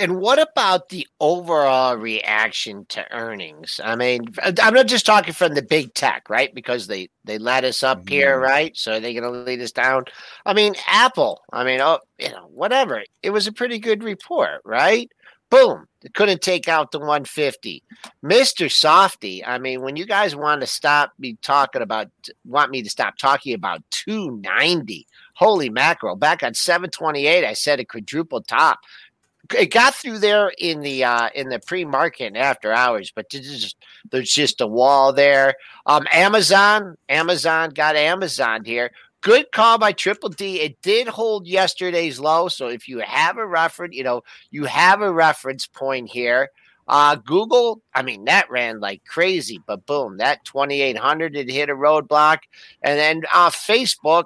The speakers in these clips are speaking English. And what about the overall reaction to earnings? I mean, I'm not just talking from the big tech, right? Because they led us up here, right? So are they going to lead us down? I mean, Apple, whatever. It was a pretty good report, right? Boom. They couldn't take out the 150. Mr. Softie, I mean, when you guys want me to stop talking about 290, holy mackerel. Back on 728, I said a quadruple top. It got through there in the pre-market and after hours, but there's just a wall there. Amazon got Amazon here. Good call by Triple D. It did hold yesterday's low, so if you have a reference, you have a reference point here. Google, that ran like crazy, but boom, that 2,800 had hit a roadblock. And then Facebook,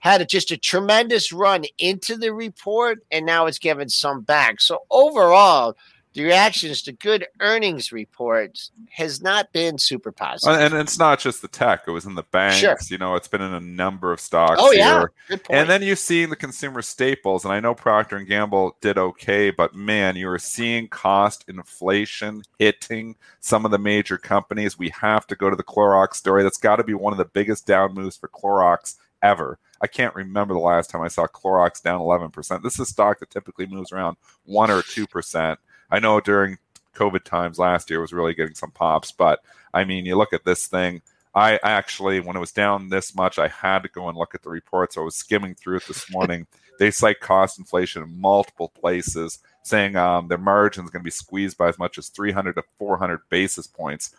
had just a tremendous run into the report, and now it's giving some back. So overall, the reactions to good earnings reports has not been super positive. And it's not just the tech. It was in the banks. Sure. It's been in a number of stocks here. Yeah. Good point. And then you're seeing the consumer staples. And I know Procter & Gamble did okay, but, man, you are seeing cost inflation hitting some of the major companies. We have to go to the Clorox story. That's got to be one of the biggest down moves for Clorox ever. I can't remember the last time I saw Clorox down 11%. This is a stock that typically moves around 1 or 2%. I know during COVID times last year was really getting some pops, but you look at this thing. I actually, when it was down this much, I had to go and look at the report. So I was skimming through it this morning. They cite cost inflation in multiple places, saying their margin is going to be squeezed by as much as 300 to 400 basis points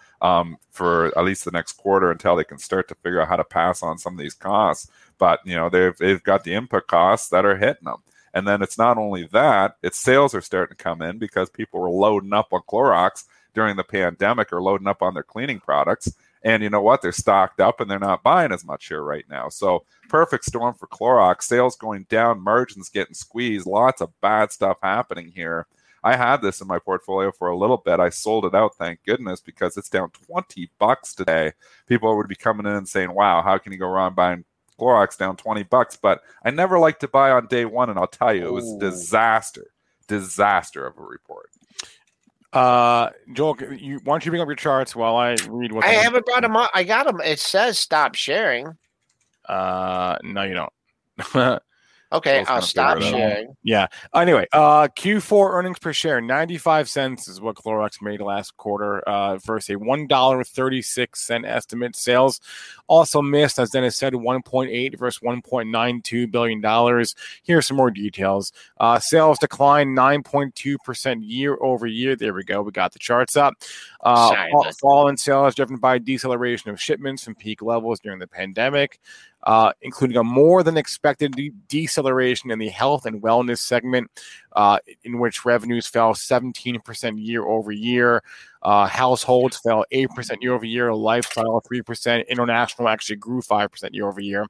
for at least the next quarter until they can start to figure out how to pass on some of these costs. But, they've got the input costs that are hitting them. And then it's not only that, its sales are starting to come in because people were loading up on Clorox during the pandemic or loading up on their cleaning products. And you know what? They're stocked up and they're not buying as much here right now. So perfect storm for Clorox. Sales going down, margins getting squeezed, lots of bad stuff happening here. I had this in my portfolio for a little bit. I sold it out, thank goodness, because it's down $20 today. People would be coming in and saying, wow, how can you go wrong buying Clorox down $20, but I never like to buy on day one, and I'll tell you, it was a disaster of a report. Joel, why don't you bring up your charts while I read what I haven't brought them up. I got them. It says stop sharing. No, you don't. Okay, I'll stop sharing. Yeah. Anyway, Q4 earnings per share, 95 cents is what Clorox made last quarter versus a $1.36 estimate. Sales also missed, as Dennis said, 1.8 versus $1.92 billion. Here's some more details. Sales declined 9.2% year over year. There we go. We got the charts up. Fall in sales driven by deceleration of shipments from peak levels during the pandemic. Including a more than expected deceleration in the health and wellness segment, in which revenues fell 17% year over year. Households fell 8% year over year. Lifestyle 3%. International actually grew 5% year over year.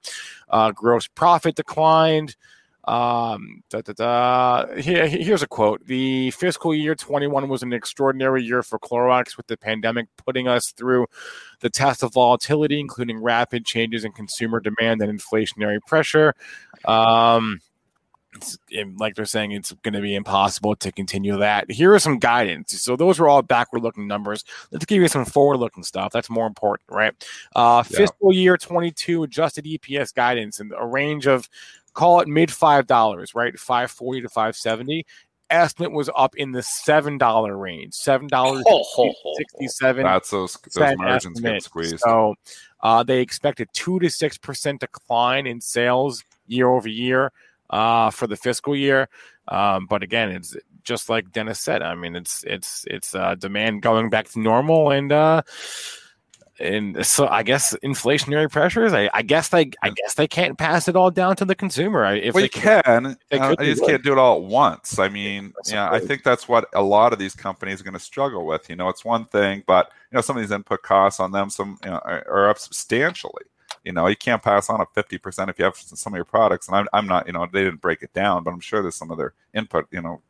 Gross profit declined. Here's a quote. The fiscal year 21 was an extraordinary year for Clorox, with the pandemic putting us through the test of volatility, including rapid changes in consumer demand and inflationary pressure. Like they're saying, it's going to be impossible to continue that. Here are some guidance. So those were all backward-looking numbers. Let's give you some forward-looking stuff. That's more important, right? Fiscal year 22 adjusted EPS guidance in a range of, call it mid $5, right? $5.40 to $5.70. Estimate was up in the $7 range. $7.67. That's those margins get squeezed. So they expect a 2 to 6% decline in sales year over year for the fiscal year. But again, it's just like Dennis said. It's demand going back to normal, and And so I guess inflationary pressures, I guess they can't pass it all down to the consumer. They can't do it all at once. I mean, I think that's what a lot of these companies are going to struggle with. You know, it's one thing, but you know, some of these input costs on them are up substantially. You know, you can't pass on a 50% if you have some of your products. And I'm not, you know, they didn't break it down, but I'm sure there's some other input, you know,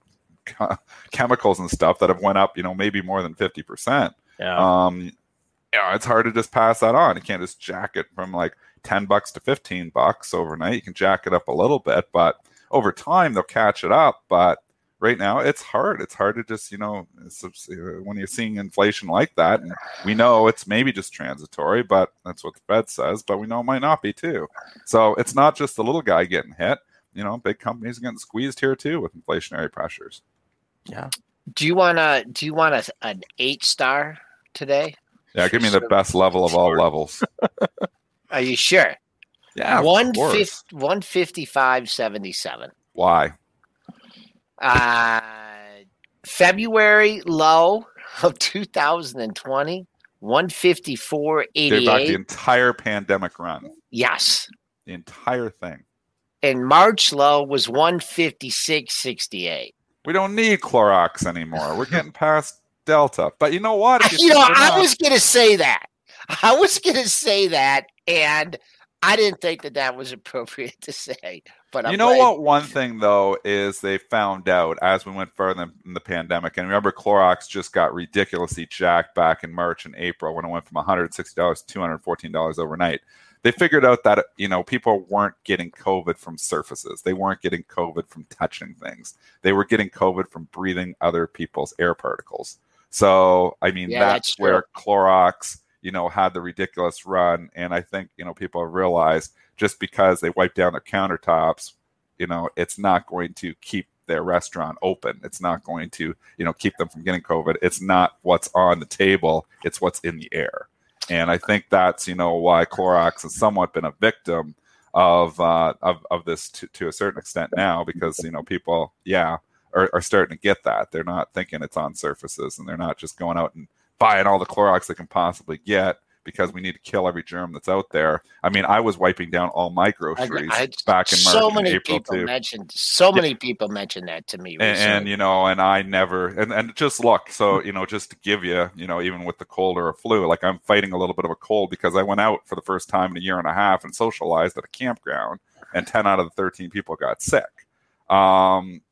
chemicals and stuff that have went up, you know, maybe more than 50%. Yeah. It's hard to just pass that on. You can't just jack it from like $10 to $15 overnight. You can jack it up a little bit, but over time they'll catch it up. But right now it's hard. It's hard to just, you know, when you're seeing inflation like that, and we know it's maybe just transitory, but that's what the Fed says, but we know it might not be too. So it's not just the little guy getting hit. You know, big companies are getting squeezed here too with inflationary pressures. Yeah. Do you want an 8-star today? Yeah, give me the best level of all levels. Are you sure? Yeah, 155.77. Why? February low of 2020, 154.88. They're about the entire pandemic run. Yes. The entire thing. And March low was 156.68. We don't need Clorox anymore. We're getting past Delta. But you know what? I was going to say that. And I didn't think that was appropriate to say. But what? One thing, though, is they found out as we went further in the pandemic. And remember, Clorox just got ridiculously jacked back in March and April when it went from $160 to $214 overnight. They figured out that, you know, people weren't getting COVID from surfaces. They weren't getting COVID from touching things. They were getting COVID from breathing other people's air particles. So, I mean, that's where Clorox, you know, had the ridiculous run. And I think, you know, people have realized just because they wiped down their countertops, you know, it's not going to keep their restaurant open. It's not going to, you know, keep them from getting COVID. It's not what's on the table. It's what's in the air. And I think that's, you know, why Clorox has somewhat been a victim of this to a certain extent now, because, you know, people, are starting to get that. They're not thinking it's on surfaces, and they're not just going out and buying all the Clorox they can possibly get because we need to kill every germ that's out there. I mean, I was wiping down all my groceries back in March and April too. So many people mentioned that to me recently. And, you know, and I never, and just look, so, you know, just to give you, you know, even with the cold or a flu, like I'm fighting a little bit of a cold because I went out for the first time in a year and a half and socialized at a campground, and 10 out of the 13 people got sick.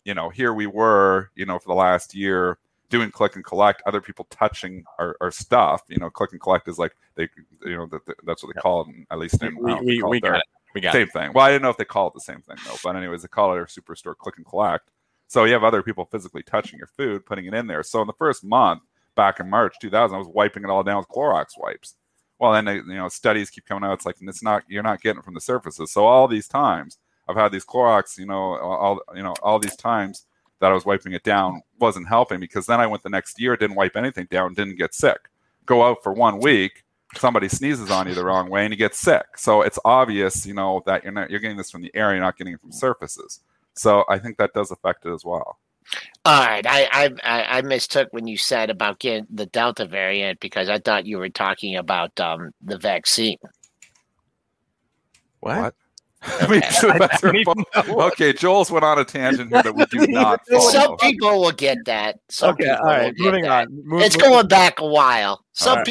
You know, here we were, you know, for the last year doing click and collect, other people touching our stuff. You know, click and collect is like they, you know, that's what they call it. At least we got it. Same thing. Well, I didn't know if they call it the same thing though. But anyways, they call it our superstore click and collect. So you have other people physically touching your food, putting it in there. So in the first month, back in March 2000, I was wiping it all down with Clorox wipes. Well, then you know, studies keep coming out. It's like you're not getting it from the surfaces. So all these times I've had these Clorox, you know, all these times that I was wiping it down wasn't helping, because then I went the next year, didn't wipe anything down, didn't get sick. Go out for 1 week, somebody sneezes on you the wrong way, and you get sick. So it's obvious, you know, that you're getting this from the air, you're not getting it from surfaces. So I think that does affect it as well. All right, I mistook when you said about getting the Delta variant, because I thought you were talking about the vaccine. What? I mean, okay, Joel's went on a tangent here that we do not follow. Some people will get that. Moving on. It's going back a while. Some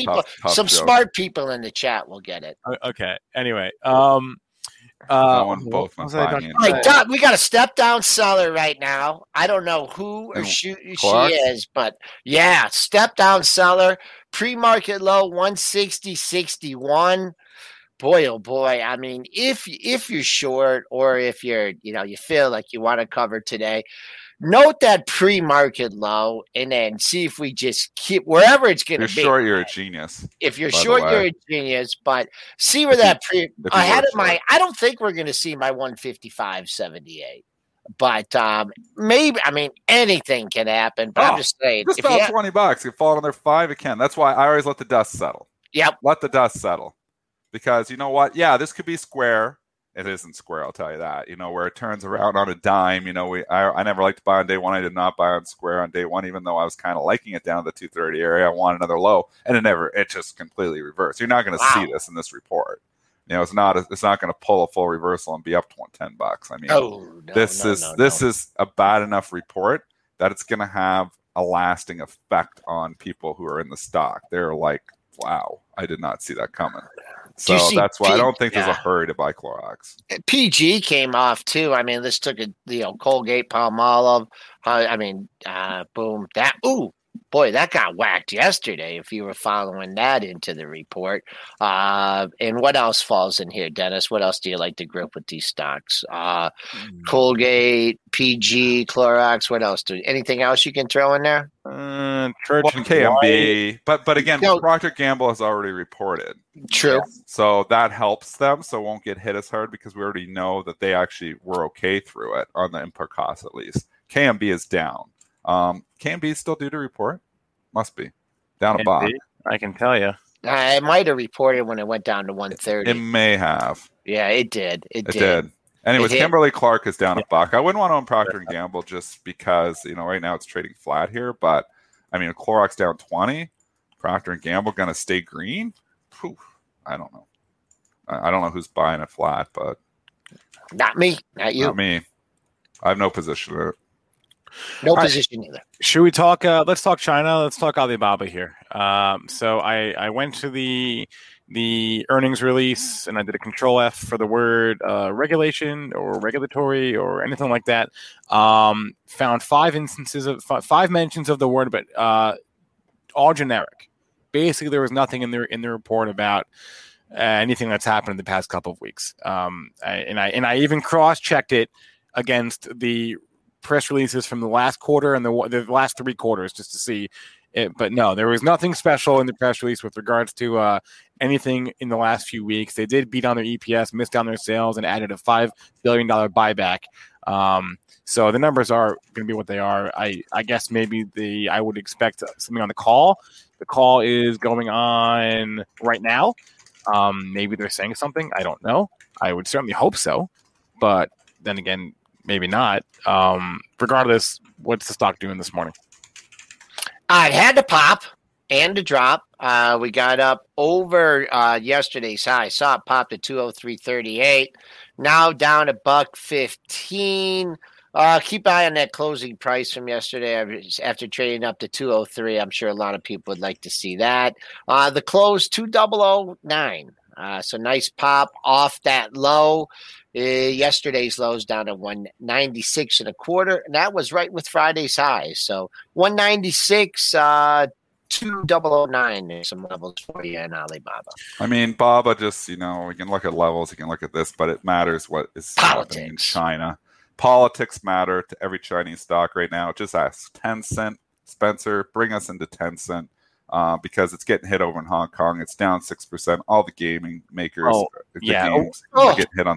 smart people in the chat will get it. Okay. Anyway, we got a step down seller right now. I don't know who or she is, but yeah, step down seller. Pre-market low 160.61. Boy, oh boy! I mean, if you're short, or if you're, you know, you feel like you want to cover today, note that pre-market low, and then see if we just keep wherever it's going to be. If you're short, you're a genius. If you're short, you're a genius. But see where that I don't think we're going to see my 155.78. But maybe, I mean, anything can happen. But I'm just saying, just about $20. You fall another $5, it can. That's why I always let the dust settle. Yep, let the dust settle. Because you know what? Yeah, this could be square. It isn't square, I'll tell you that, you know, where it turns around on a dime. You know, I never liked to buy on day one. I did not buy on square on day one, even though I was kind of liking it down at the 230 area. I want another low, and it just completely reversed. You're not going to see this in this report. You know, it's not going to pull a full reversal and be up $10. I mean, this is a bad enough report that it's going to have a lasting effect on people who are in the stock. They're like, wow, I did not see that coming. So that's why I don't think there's a hurry to buy Clorox. PG came off too. I mean, this took a Colgate-Palmolive. Boom. That that got whacked yesterday. If you were following that into the report, and what else falls in here, Dennis? What else do you like to group with these stocks? Colgate, PG, Clorox. What else? Anything else you can throw in there? Church and KMB, but again, Procter Gamble has already reported. True. So that helps them, so it won't get hit as hard because we already know that they actually were okay through it on the input costs at least. KMB is down. KMB is still due to report. Must be down a buck. I can tell you. I might have reported when it went down to 130. It may have. Yeah, it did. It did. Anyways, Kimberly Clark is down a buck. I wouldn't want to own Procter & Gamble just because, you know, right now it's trading flat here. But, I mean, Clorox down 20. Procter & Gamble going to stay green? Poof, I don't know. I don't know who's buying it flat, but. Not me. Not you. Not me. I have no position in it. No position either. Should we talk? Let's talk China. Let's talk Alibaba here. So I went to the earnings release and I did a control F for the word regulation or regulatory or anything like that. Found five mentions of the word, but all generic. Basically, there was nothing in the report about anything that's happened in the past couple of weeks. I even cross-checked it against the press releases from the last quarter and the last three quarters just to see it. But no, there was nothing special in the press release with regards to anything in the last few weeks. They did beat on their EPS, missed on their sales, and added a $5 billion buyback. So the numbers are going to be what they are. I guess maybe I would expect something on the call. The call is going on right now. Maybe they're saying something. I don't know. I would certainly hope so. But then again, maybe not. Regardless, what's the stock doing this morning? It had to pop and to drop. We got up over yesterday's high. Saw it pop to 203.38. Now down to $1.15. Keep eye on that closing price from yesterday after trading up to 203. I'm sure a lot of people would like to see that. The close, 2009. So nice pop off that low. Yesterday's lows down to 196.25, and that was right with Friday's highs. So 196, 2009. There's some levels for you in Alibaba. I mean, Bob, we can look at levels, you can look at this, but it matters what is happening in China. Politics matter to every Chinese stock right now. Just ask Tencent. Spencer, bring us into Tencent. Because it's getting hit over in Hong Kong. It's down 6%. All the gaming makers, are getting hit on.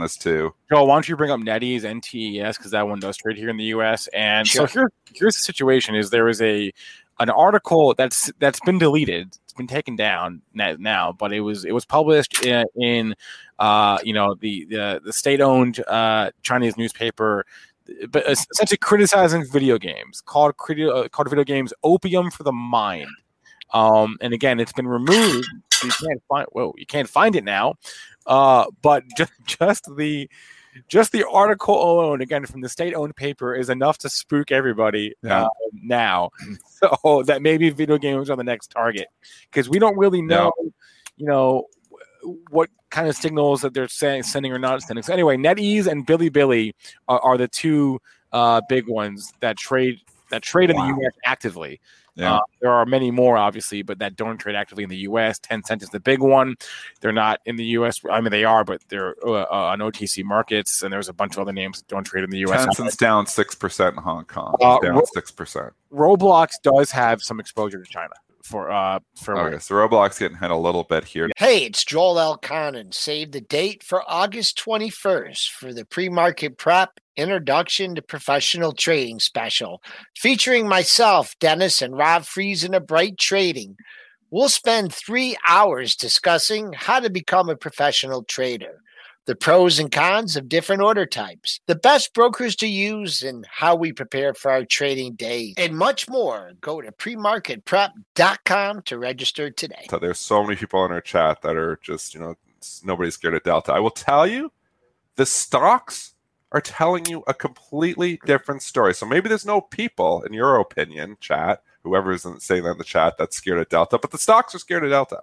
Us too. Joel, why don't you bring up NetEase and TES, because that one does trade here in the U.S. And sure. So here's the situation: is there is an article that's been deleted, it's been taken down now, but it was published in the state-owned Chinese newspaper, but essentially criticizing video games, called video games opium for the mind. And again, it's been removed. You can't find it now, But just the article alone, again, from the state-owned paper, is enough to spook everybody now. So that maybe video games are the next target, because we don't really know, you know, what kind of signals that they're sending or not sending. So anyway, NetEase and Bilibili are the two big ones that trade in the U.S. actively. Yeah. There are many more, obviously, but that don't trade actively in the U.S. Tencent is the big one. They're not in the U.S. I mean, they are, but they're on OTC markets, and there's a bunch of other names that don't trade in the U.S. Tencent's down 6% in Hong Kong. Down 6%. Roblox does have some exposure to China. So Roblox getting hit a little bit here. Hey, it's Joel Elconin. Save the date for August 21st for the PreMarket Prep Introduction to Professional Trading Special, featuring myself, Dennis, and Rob Friesen of Bright Trading. We'll spend 3 hours discussing how to become a professional trader, the pros and cons of different order types, the best brokers to use, and how we prepare for our trading day, and much more. Go to premarketprep.com to register today. So there's so many people in our chat that are just, you know, nobody's scared of Delta. I will tell you, the stocks are telling you a completely different story. So maybe there's no people, in your opinion, chat, whoever isn't saying that in the chat, that's scared of Delta, but the stocks are scared of Delta.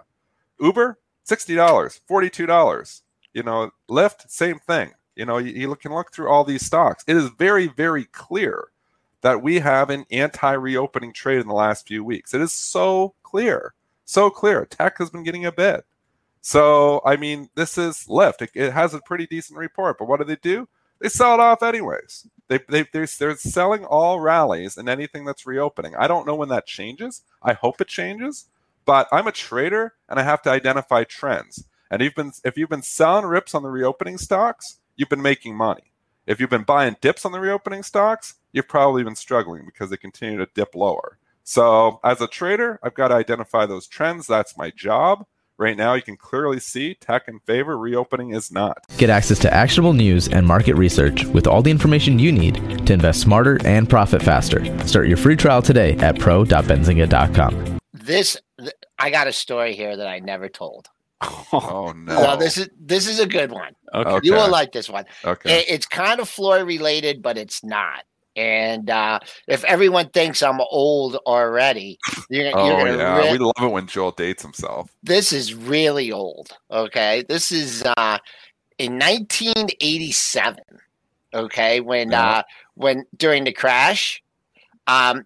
Uber, $60, $42. You know, Lyft, same thing. You know, you can look through all these stocks. It is very, very clear that we have an anti-reopening trade in the last few weeks. It is so clear, so clear. Tech has been getting a bit. So, I mean, this is Lyft. It has a pretty decent report, but what do? They sell it off anyways. They're selling all rallies and anything that's reopening. I don't know when that changes. I hope it changes, but I'm a trader and I have to identify trends. And if you've been selling rips on the reopening stocks, you've been making money. If you've been buying dips on the reopening stocks, you've probably been struggling because they continue to dip lower. So as a trader, I've got to identify those trends. That's my job. Right now, you can clearly see tech in favor, reopening is not. Get access to actionable news and market research with all the information you need to invest smarter and profit faster. Start your free trial today at pro.benzinga.com. I got a story here that I never told. Oh no! So this is a good one. Okay. You will like this one. Okay, it's kind of Floyd related, but it's not. And if everyone thinks I'm old already, we love it when Joel dates himself. This is really old. Okay, this is in 1987. Okay, when during the crash.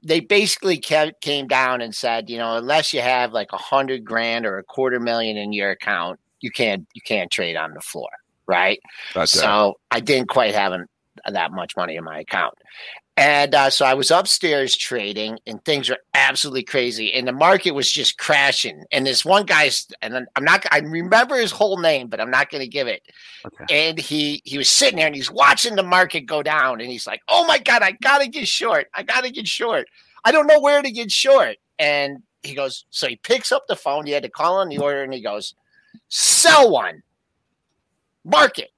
They basically came down and said, you know, unless you have like $100,000 or $250,000 in your account, you can't trade on the floor, right? That's so it. I didn't quite have that much money in my account. And so I was upstairs trading and things were absolutely crazy. And the market was just crashing. And this one guy's, and I remember his whole name, but I'm not going to give it. Okay. And he was sitting there and he's watching the market go down. And he's like, oh my God, I got to get short. I don't know where to get short. And he goes, so he picks up the phone. He had to call on the order and he goes, sell one, market.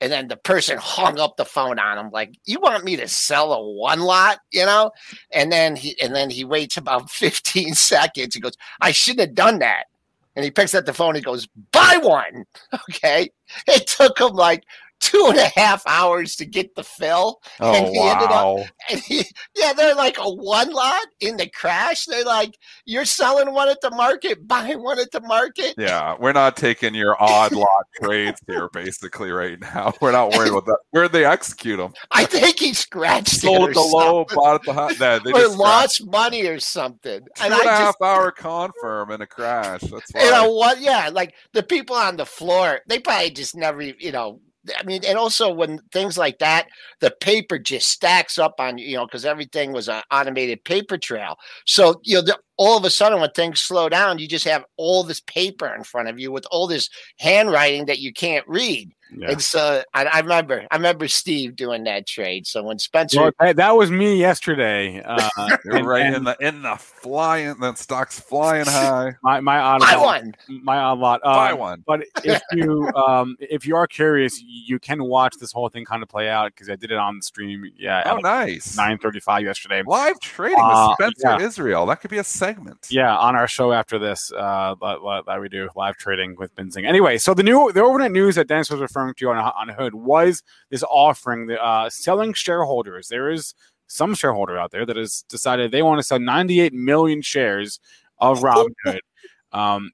And then the person hung up the phone on him, like, you want me to sell a one lot, you know? And then he waits about 15 seconds. He goes, I shouldn't have done that. And he picks up the phone. He goes, buy one. Okay. It took him like 2.5 hours to get the fill. Oh, and he ended up, and they're like a one lot in the crash. They're like, you're selling one at the market, buying one at the market. Yeah, we're not taking your odd lot trades here, basically, right now. We're not worried about that. Where'd they execute them? I think he scratched sold it. Sold at the low, bought at the high. No, they just lost money or something. 2.5 hour confirm in a crash. That's why. You know what? Yeah, like the people on the floor, they probably just never, you know. I mean, and also when things like that, the paper just stacks up on, you know, because everything was an automated paper trail. So, you know, all of a sudden when things slow down, you just have all this paper in front of you with all this handwriting that you can't read. Yeah. And so I remember Steve doing that trade. So when Spencer, well, hey, that was me yesterday. In the flying, that stock's flying high. My odd lot. But if you are curious, you can watch this whole thing kind of play out because I did it on the stream. Yeah. Oh, nice. 9:35 yesterday. Live trading with Spencer Israel. That could be a segment. Yeah, on our show after this, that we do live trading with Benzing. Anyway, so the overnight news that Dennis was referring to on Hood was this offering, selling shareholders. There is some shareholder out there that has decided they want to sell 98 million shares of Robinhood.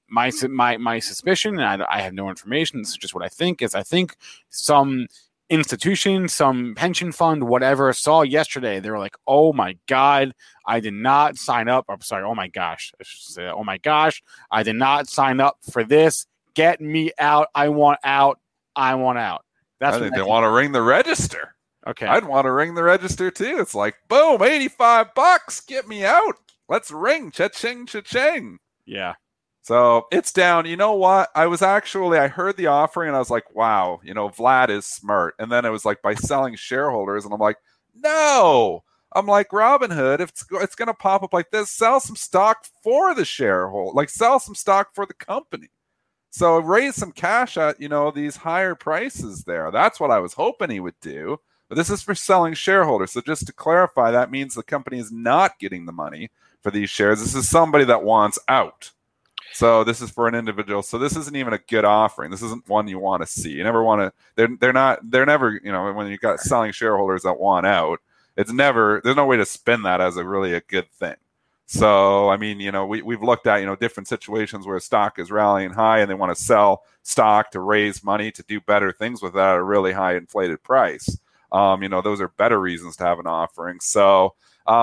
My suspicion, and I have no information, this is just what I think, is I think some institution, some pension fund, whatever, saw yesterday. They were like, oh my God, I did not sign up. I'm sorry, oh my gosh. I should say, oh my gosh, I did not sign up for this. Get me out. I want out. I want out. That's I think they want to ring the register. Okay. I'd want to ring the register too. It's like, boom, $85. Get me out. Let's ring. Cha-ching, cha-ching. Yeah. So it's down. You know what? I heard the offering and I was like, wow, Vlad is smart. And then it was like by selling shareholders. And I'm like, no. I'm like, Robinhood, if it's going to pop up like this, sell some stock for the shareholder. Like sell some stock for the company. So raise some cash at, these higher prices there. That's what I was hoping he would do. But this is for selling shareholders. So just to clarify, that means the company is not getting the money for these shares. This is somebody that wants out. So this is for an individual. So this isn't even a good offering. This isn't one you want to see. You never want to – they're never when you've got selling shareholders that want out, it's never – there's no way to spin that as a good thing. So, I mean, we've looked at, different situations where stock is rallying high and they want to sell stock to raise money to do better things with that at a really high inflated price. Those are better reasons to have an offering. So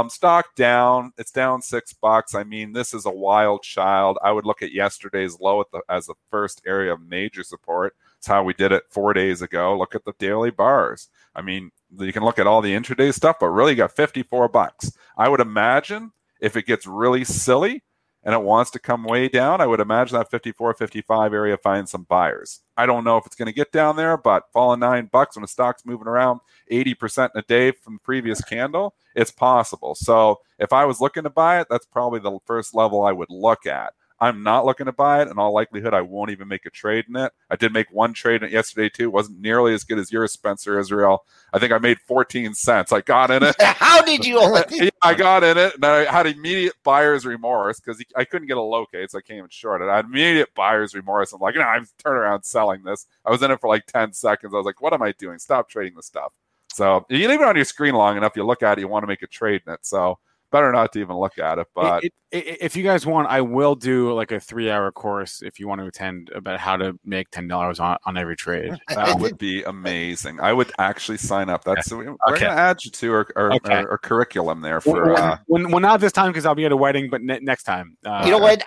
stock down, it's down $6. I mean, this is a wild child. I would look at yesterday's low as the first area of major support. It's how we did it 4 days ago. Look at the daily bars. I mean, you can look at all the intraday stuff, but really you got $54. I would imagine if it gets really silly and it wants to come way down, I would imagine that 54, 55 area finds some buyers. I don't know if it's going to get down there, but falling $9 when a stock's moving around 80% in a day from the previous candle, it's possible. So if I was looking to buy it, that's probably the first level I would look at. I'm not looking to buy it. In all likelihood, I won't even make a trade in it. I did make one trade in it yesterday, too. It wasn't nearly as good as yours, Spencer Israel. I think I made 14 cents. I got in it. How did you only? Yeah, I got in it, and I had immediate buyer's remorse because I couldn't get a locate, so I came and shorted. I had immediate buyer's remorse. I'm like, no, I'm turning around selling this. I was in it for like 10 seconds. I was like, what am I doing? Stop trading this stuff. So you leave it on your screen long enough, you look at it, you want to make a trade in it. So better not to even look at it, but if you guys want, I will do like a 3-hour course if you want to attend about how to make $10 on every trade. That would be amazing. I would actually sign up. We're going to add you to our curriculum there for well, not this time because I'll be at a wedding, but next time. You know what?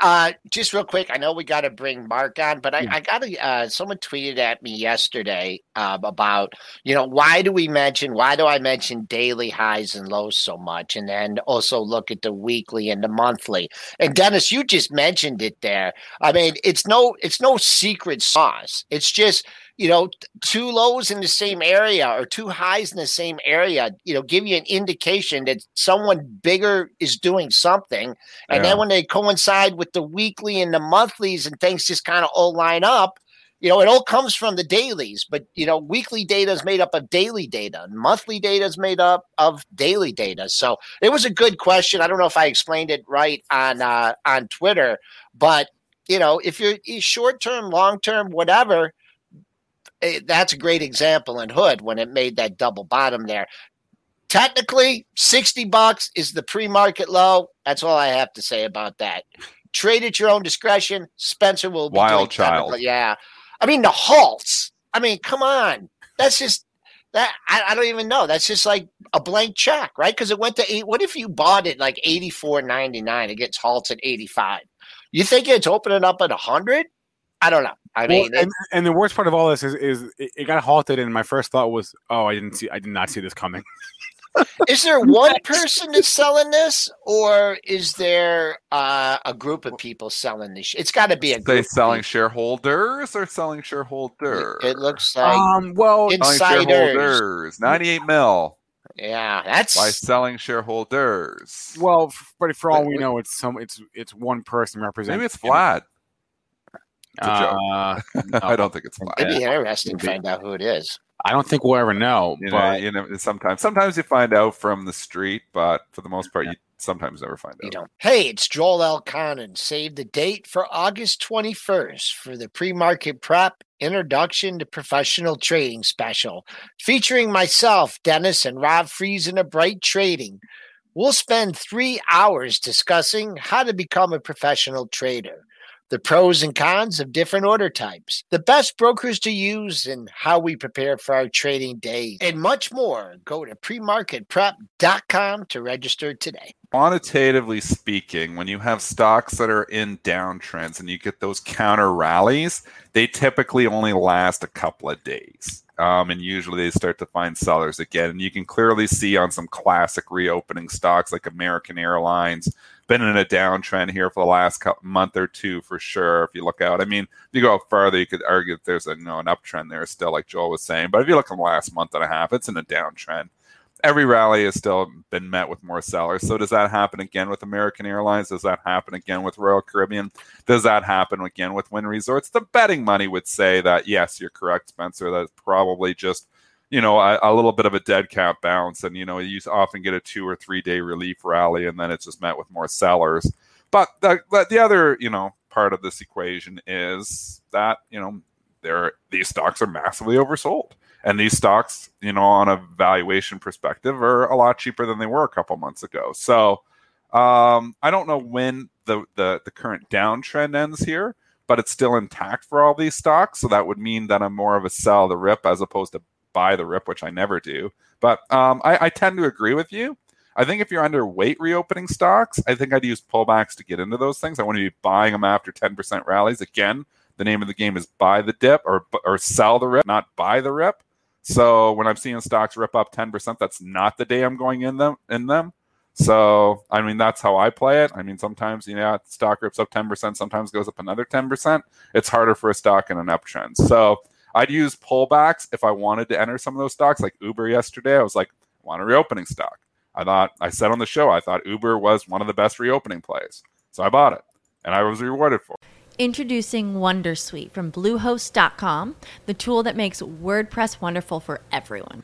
Just real quick, I know we got to bring Mark on, but I got someone tweeted at me yesterday about why do I mention daily highs and lows so much, and then also look at the weekly and the monthly. And Dennis, you just mentioned it there. I mean, it's no secret sauce. It's just, two lows in the same area or two highs in the same area, give you an indication that someone bigger is doing something. And then when they coincide with the weekly and the monthlies and things just kind of all line up, it all comes from the dailies, but, weekly data is made up of daily data and monthly data is made up of daily data. So it was a good question. I don't know if I explained it right on Twitter, but, if you're short-term, long-term, whatever, that's a great example in Hood when it made that double bottom there. Technically, $60 is the pre-market low. That's all I have to say about that. Trade at your own discretion. Spencer will be wild child. Yeah. I mean, the halts. I mean, come on. That's just that. I don't even know. That's just like a blank check, right? Because it went to eight. What if you bought it like $84.99? It gets halts at $85. You think it's opening up at $100? I don't know. I mean, and the worst part of all this is it got halted, and my first thought was, I did not see this coming. Is there one person that's selling this, or is there a group of people selling this? It's got to be a group. Are they selling shareholders or selling shareholder? It looks like insiders. 98 mil. Yeah, that's by selling shareholders. Well, but for all we know, it's one person representing. Maybe it's Vlad. It's a joke. No. I don't think it's Vlad. It'd be interesting to find out who it is. I don't think we'll ever know. You know, sometimes you find out from the street, but for the most part, you sometimes never find out. You don't. Hey, it's Joel Elconin. Save the date for August 21st for the PreMarket Prep Introduction to Professional Trading Special, featuring myself, Dennis, and Rob Friesen of Bright Trading. We'll spend 3 hours discussing how to become a professional trader, the pros and cons of different order types, the best brokers to use, and how we prepare for our trading day, and much more. Go to premarketprep.com to register today. Quantitatively speaking, when you have stocks that are in downtrends and you get those counter rallies, they typically only last a couple of days. And usually they start to find sellers again. And you can clearly see on some classic reopening stocks like American Airlines, been in a downtrend here for the last month or two for sure. If you look out, I mean, if you go out farther, you could argue that there's an uptrend there still, like Joel was saying. But if you look in the last month and a half, it's in a downtrend. Every rally has still been met with more sellers. So does that happen again with American Airlines? Does that happen again with Royal Caribbean? Does that happen again with Wynn Resorts? The betting money would say that, yes, you're correct, Spencer. That's probably just, you know, a little bit of a dead cat bounce. And, you know, you often get a 2 or 3 day relief rally, and then it's just met with more sellers. But the other, you know, part of this equation is that, you know, these stocks are massively oversold. And these stocks, you know, on a valuation perspective, are a lot cheaper than they were a couple months ago. So I don't know when the current downtrend ends here, but it's still intact for all these stocks. So that would mean that I'm more of a sell the rip as opposed to buy the rip, which I never do. But I tend to agree with you. I think if you're underweight reopening stocks, I think I'd use pullbacks to get into those things. I want to be buying them after 10% rallies. Again, the name of the game is buy the dip or sell the rip, not buy the rip. So when I'm seeing stocks rip up 10%, that's not the day I'm going in them. So, I mean, that's how I play it. I mean, sometimes, you know, stock rips up 10%, sometimes goes up another 10%. It's harder for a stock in an uptrend. So I'd use pullbacks if I wanted to enter some of those stocks, like Uber yesterday. I was like, I want a reopening stock. I said on the show, I thought Uber was one of the best reopening plays. So I bought it, and I was rewarded for it. Introducing WonderSuite from Bluehost.com, the tool that makes WordPress wonderful for everyone.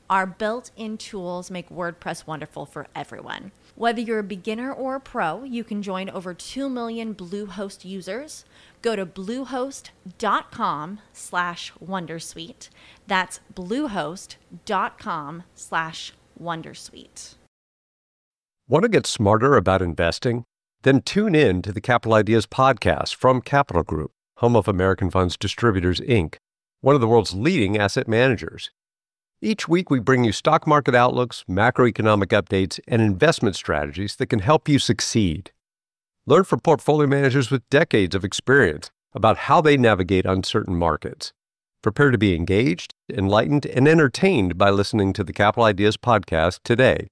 our built-in tools make WordPress wonderful for everyone. Whether you're a beginner or a pro, you can join over 2 million Bluehost users. Go to bluehost.com/wondersuite. That's bluehost.com/wondersuite. Want to get smarter about investing? Then tune in to the Capital Ideas podcast from Capital Group, home of American Funds Distributors, Inc., one of the world's leading asset managers. Each week, we bring you stock market outlooks, macroeconomic updates, and investment strategies that can help you succeed. Learn from portfolio managers with decades of experience about how they navigate uncertain markets. Prepare to be engaged, enlightened, and entertained by listening to the Capital Ideas podcast today